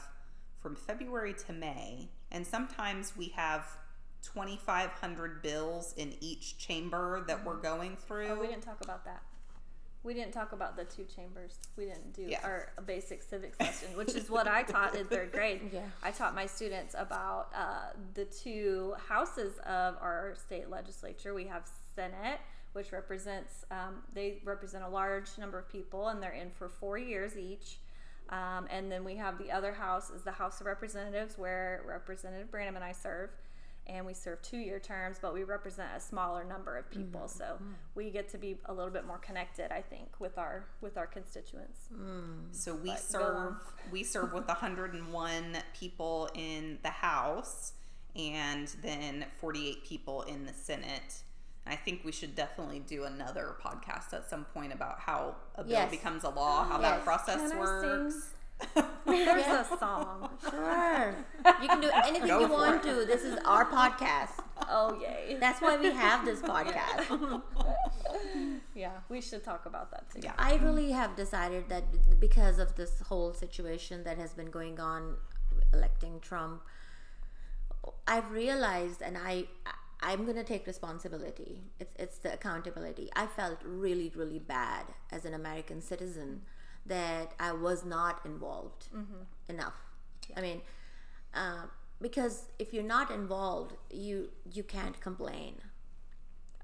from February to May, and sometimes we have twenty-five hundred bills in each chamber that mm. we're going through. Oh, we didn't talk about that. We didn't talk about the two chambers. We didn't do yeah. our basic civics lesson, which is what I taught in third grade. Yeah. I taught my students about uh, the two houses of our state legislature. We have Senate, which represents, um, they represent a large number of people, and they're in for four years each. Um, and then we have the other house is the House of Representatives, where Representative Branham and I serve. And we serve two-year terms, but we represent a smaller number of people, mm-hmm. so mm-hmm. we get to be a little bit more connected, I think, with our with our constituents. Mm. So we but serve we serve with one hundred one people in the House, and then forty-eight people in the Senate. I think we should definitely do another podcast at some point about how a bill yes. becomes a law, how yes. that process Can works. I sing? There's yeah. a song. Sure. You can do anything Go you want it. to. This is our podcast. Oh, yay. That's why we have this podcast. Yeah, we should talk about that too. Yeah. I really have decided that because of this whole situation that has been going on, electing Trump, I've realized, and I, I'm going to take responsibility. It's, it's the accountability. I felt really, really bad as an American citizen that I was not involved mm-hmm. enough. Yeah. I mean, uh, because if you're not involved, you you can't complain.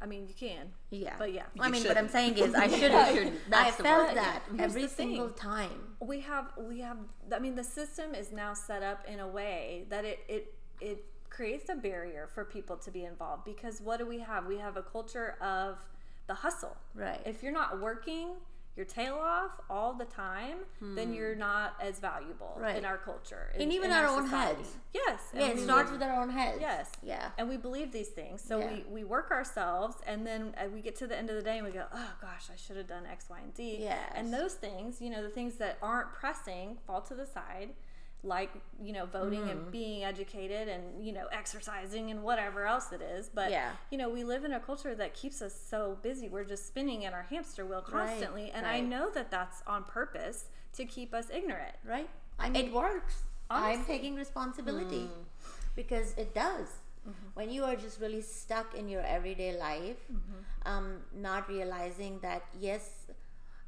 I mean, you can. Yeah. But yeah. You I mean, shouldn't. What I'm saying is I should have. yeah. I felt that Here's every single time. We have, we have, I mean, the system is now set up in a way that it, it, it creates a barrier for people to be involved, because what do we have? We have a culture of the hustle. Right. If you're not working your tail off all the time, hmm. then you're not as valuable right. in our culture. In, and even in our, our own heads. Yes. Yeah, it starts with our own heads. Yes. Yeah. And we believe these things. So yeah. we, we work ourselves, and then we get to the end of the day and we go, oh gosh, I should have done X, Y, and Z. Yes. And those things, you know, the things that aren't pressing fall to the side, like, you know, voting mm. and being educated and, you know, exercising and whatever else it is. But, yeah. you know, we live in a culture that keeps us so busy. We're just spinning in our hamster wheel constantly. Right, and right. I know that that's on purpose to keep us ignorant. Right. I mean, it works. Honestly. I'm taking responsibility mm. because it does. Mm-hmm. When you are just really stuck in your everyday life, mm-hmm. um, not realizing that, yes,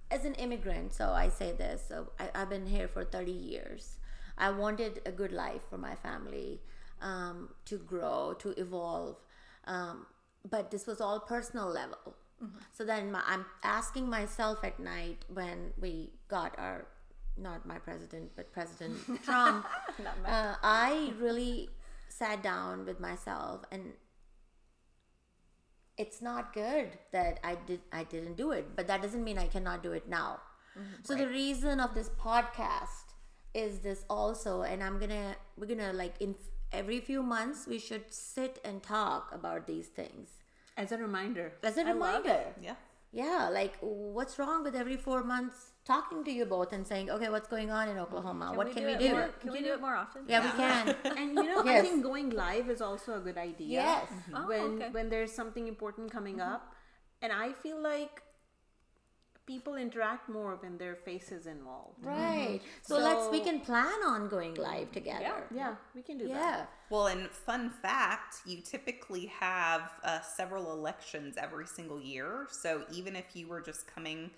as an immigrant, so I say this, so I, I've been here for thirty years. I wanted a good life for my family, um, to grow, to evolve. Um, but this was all personal level. Mm-hmm. So then my, I'm asking myself at night when we got our, not my president, but President Trump, not my uh, I really sat down with myself, and it's not good that I, did, I didn't do it, but that doesn't mean I cannot do it now. Mm-hmm. So right. the reason of this podcast is this also, and I'm gonna we're gonna like in every few months we should sit and talk about these things as a reminder as a I reminder yeah yeah like what's wrong with every four months talking to you both and saying, okay, what's going on in Oklahoma? Can what we can do we do? More, can, can we do, do it more often? Yeah, yeah. we can. And you know, yes. I think going live is also a good idea. Yes. Mm-hmm. Oh, when okay. when there's something important coming mm-hmm. up. And I feel like people interact more when their face is involved. Right. Mm-hmm. So, so let's, we can plan on going live together. Yeah, yeah we can do yeah. that. Well, and fun fact, you typically have uh, several elections every single year. So even if you were just coming,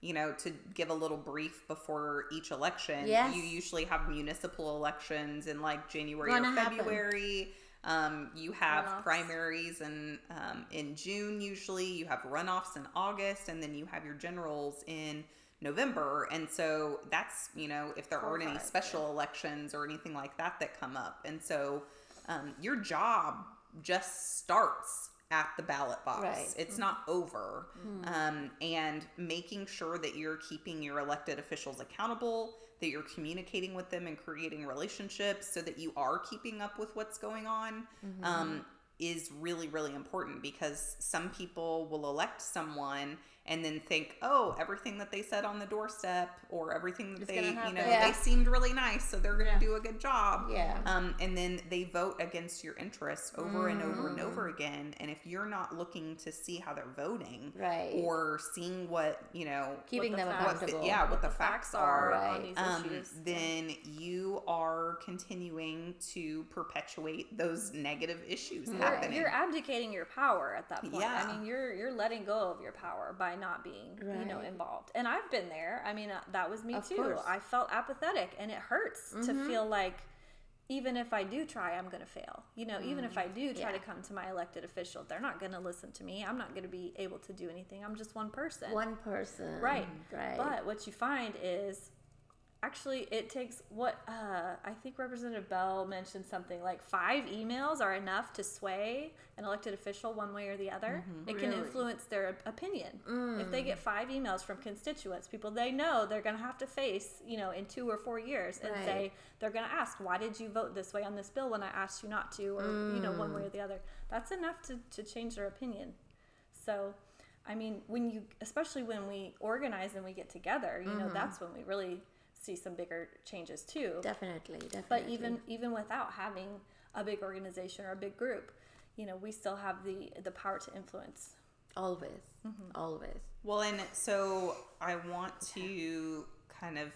you know, to give a little brief before each election, yes. you usually have municipal elections in like January Gonna or February. Happen. Um, you have runoffs. primaries in, um, in June usually, you have runoffs in August, and then you have your generals in November. And so that's, you know, if there Four aren't five, any special yeah. elections or anything like that that come up. And so um, your job just starts at the ballot box. Right. It's mm-hmm. not over. Mm-hmm. Um, and making sure that you're keeping your elected officials accountable, that you're communicating with them and creating relationships so that you are keeping up with what's going on mm-hmm. um, is really, really important, because some people will elect someone and then think, oh, everything that they said on the doorstep or everything that it's they, you know, yeah. they seemed really nice, so they're going to yeah. do a good job. Yeah. Um, and then they vote against your interests over mm. and over and over again. And if you're not looking to see how they're voting right. or seeing what, you know, keeping what the them facts, accountable, what, yeah, what, what the, the facts, facts are, right. on these um, issues. Then you are continuing to perpetuate those negative issues you're, happening. You're abdicating your power at that point. Yeah. I mean, you're you're letting go of your power by not being right. you know, involved. And I've been there. I mean, uh, that was me of too. Course. I felt apathetic, and it hurts mm-hmm. to feel like even if I do try, I'm going to fail. You know, mm. even if I do try yeah. to come to my elected official, they're not going to listen to me. I'm not going to be able to do anything. I'm just one person. One person. Right. Right. But what you find is actually it takes what uh, I think Representative Bell mentioned something like five emails are enough to sway an elected official one way or the other. Mm-hmm. It really? Can influence their opinion. Mm. If they get five emails from constituents, people they know they're going to have to face, you know, in two or four years and right. say, they're going to ask, why did you vote this way on this bill when I asked you not to, or, mm. you know, one way or the other. That's enough to, to change their opinion. So, I mean, when you, especially when we organize and we get together, you mm-hmm. know, that's when we really see some bigger changes too. Definitely, definitely. But even even without having a big organization or a big group, you know, we still have the the power to influence. Always, mm-hmm. always. Well, and so I want to kind of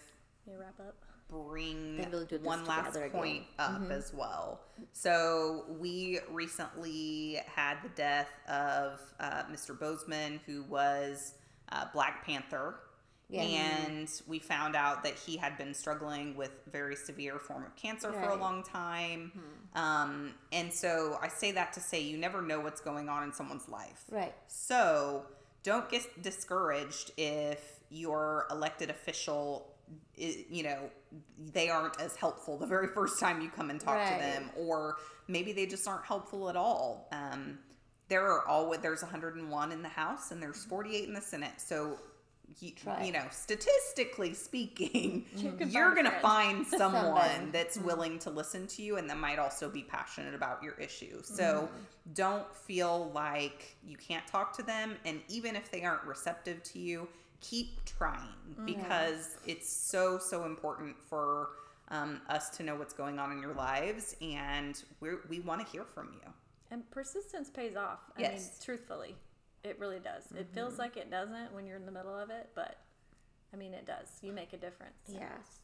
you wrap up. Bring we'll one last point again. Up mm-hmm. as well. So we recently had the death of uh, Mister Boseman, who was uh, Black Panther. Yeah. And we found out that he had been struggling with a very severe form of cancer right. for a long time. Hmm. Um, and so I say that to say you never know what's going on in someone's life. Right. So don't get discouraged if your elected official, you know, they aren't as helpful the very first time you come and talk right. to them. Or maybe they just aren't helpful at all. Um, there are all, there's one hundred and one in the House and there's forty-eight in the Senate. So... You, you know, statistically speaking, you you're going to find someone Somebody. That's willing to listen to you and that might also be passionate about your issue. So mm. don't feel like you can't talk to them. And even if they aren't receptive to you, keep trying because mm. it's so, so important for um, us to know what's going on in your lives. And we're, we want to hear from you. And persistence pays off. I yes. mean, truthfully. It really does. Mm-hmm. It feels like it doesn't when you're in the middle of it, but I mean, it does. You make a difference. Yes.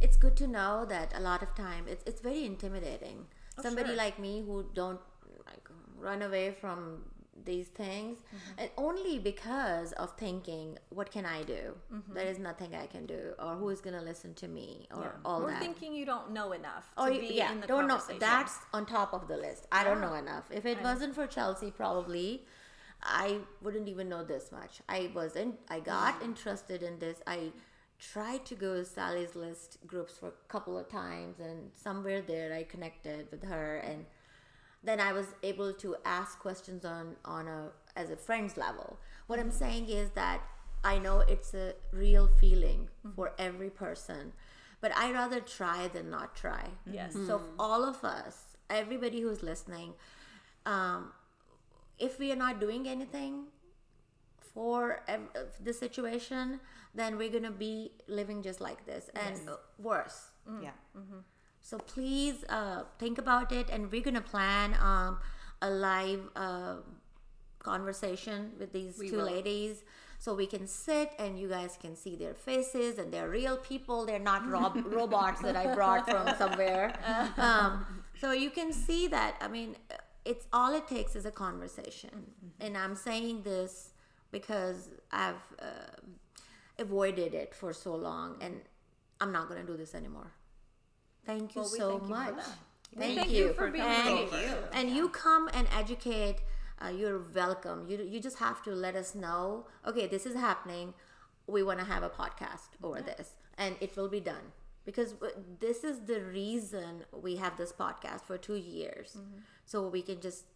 It's good to know that a lot of time it's it's very intimidating. Oh, Somebody sure. like me who don't like run away from these things mm-hmm. and only because of thinking, what can I do? Mm-hmm. There is nothing I can do, or who is going to listen to me, or yeah. all or that. Or thinking you don't know enough to or you, be yeah, in the don't conversation. Know. That's on top of the list. I yeah. don't know enough. If it I wasn't know. For Chelsea, probably... I wouldn't even know this much. I wasn't, I got mm-hmm. interested in this. I tried to go to Sally's List groups for a couple of times, and somewhere there I connected with her, and then I was able to ask questions on, on a, as a friend's level. What I'm saying is that I know it's a real feeling mm-hmm. for every person, but I rather try than not try. Yes. Mm-hmm. So all of us, everybody who's listening, um, if we are not doing anything, for the situation, then we're going to be living just like this and yes. worse. Mm. Yeah. Mm-hmm. So please uh, think about it, and we're going to plan um, a live uh, conversation with these we two will. ladies. So we can sit and you guys can see their faces, and they're real people. They're not rob- robots that I brought from somewhere. Um, so you can see that. I mean, it's all it takes is a conversation. Mm-hmm. And I'm saying this because I've uh, avoided it for so long, and I'm not going to do this anymore. Thank you well, we so thank much. You for thank, thank you, you for being here. And, and you come and educate. Uh, you're welcome. You you just have to let us know, okay, this is happening. We want to have a podcast over yeah. this, and it will be done, because w- this is the reason we have this podcast for two years. Mm-hmm. So we can just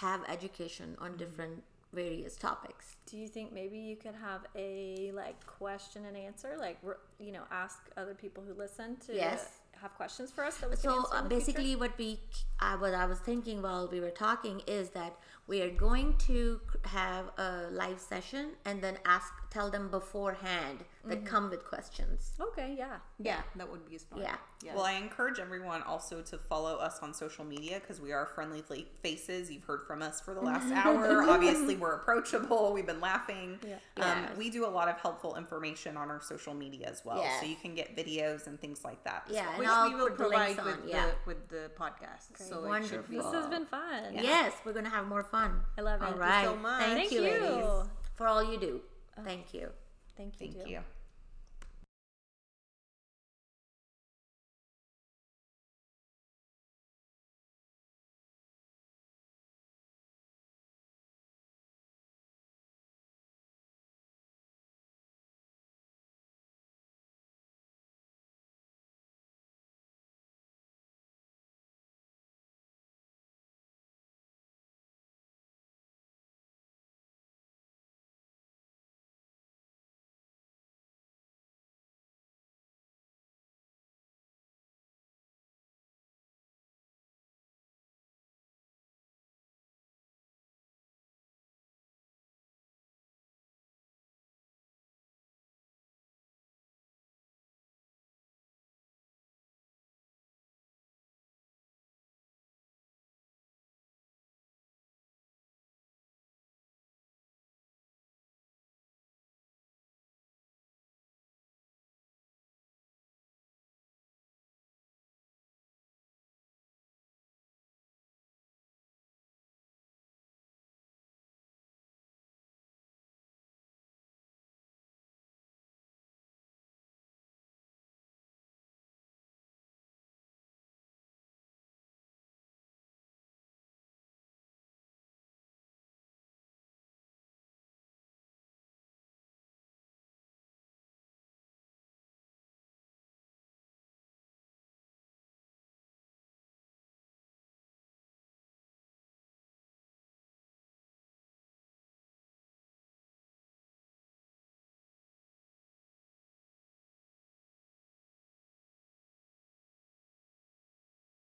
have education on mm-hmm. different various topics. Do you think maybe you could have a like question and answer, like, you know, ask other people who listen to yes. have questions for us that we can so answer in the basically future? what we I, what I was thinking while we were talking is that we are going to have a live session and then ask tell them beforehand mm-hmm. that come with questions. Okay, yeah. Yeah, that would be useful. Yeah. yeah. Well, I encourage everyone also to follow us on social media, because we are friendly faces. You've heard from us for the last hour. Obviously, we're approachable. We've been laughing. Yeah. Um, yes. We do a lot of helpful information on our social media as well. Yes. So you can get videos and things like that. Yeah, well. Which I'll we will provide on, with, yeah. the, with the podcast. Okay. So wonderful. It should be. This has been fun. Yeah. Yes, we're going to have more fun. I love it. All right. Thank you so much. Thank, Thank you, you. ladies, for all you do. Thank you. Thank you. Thank you.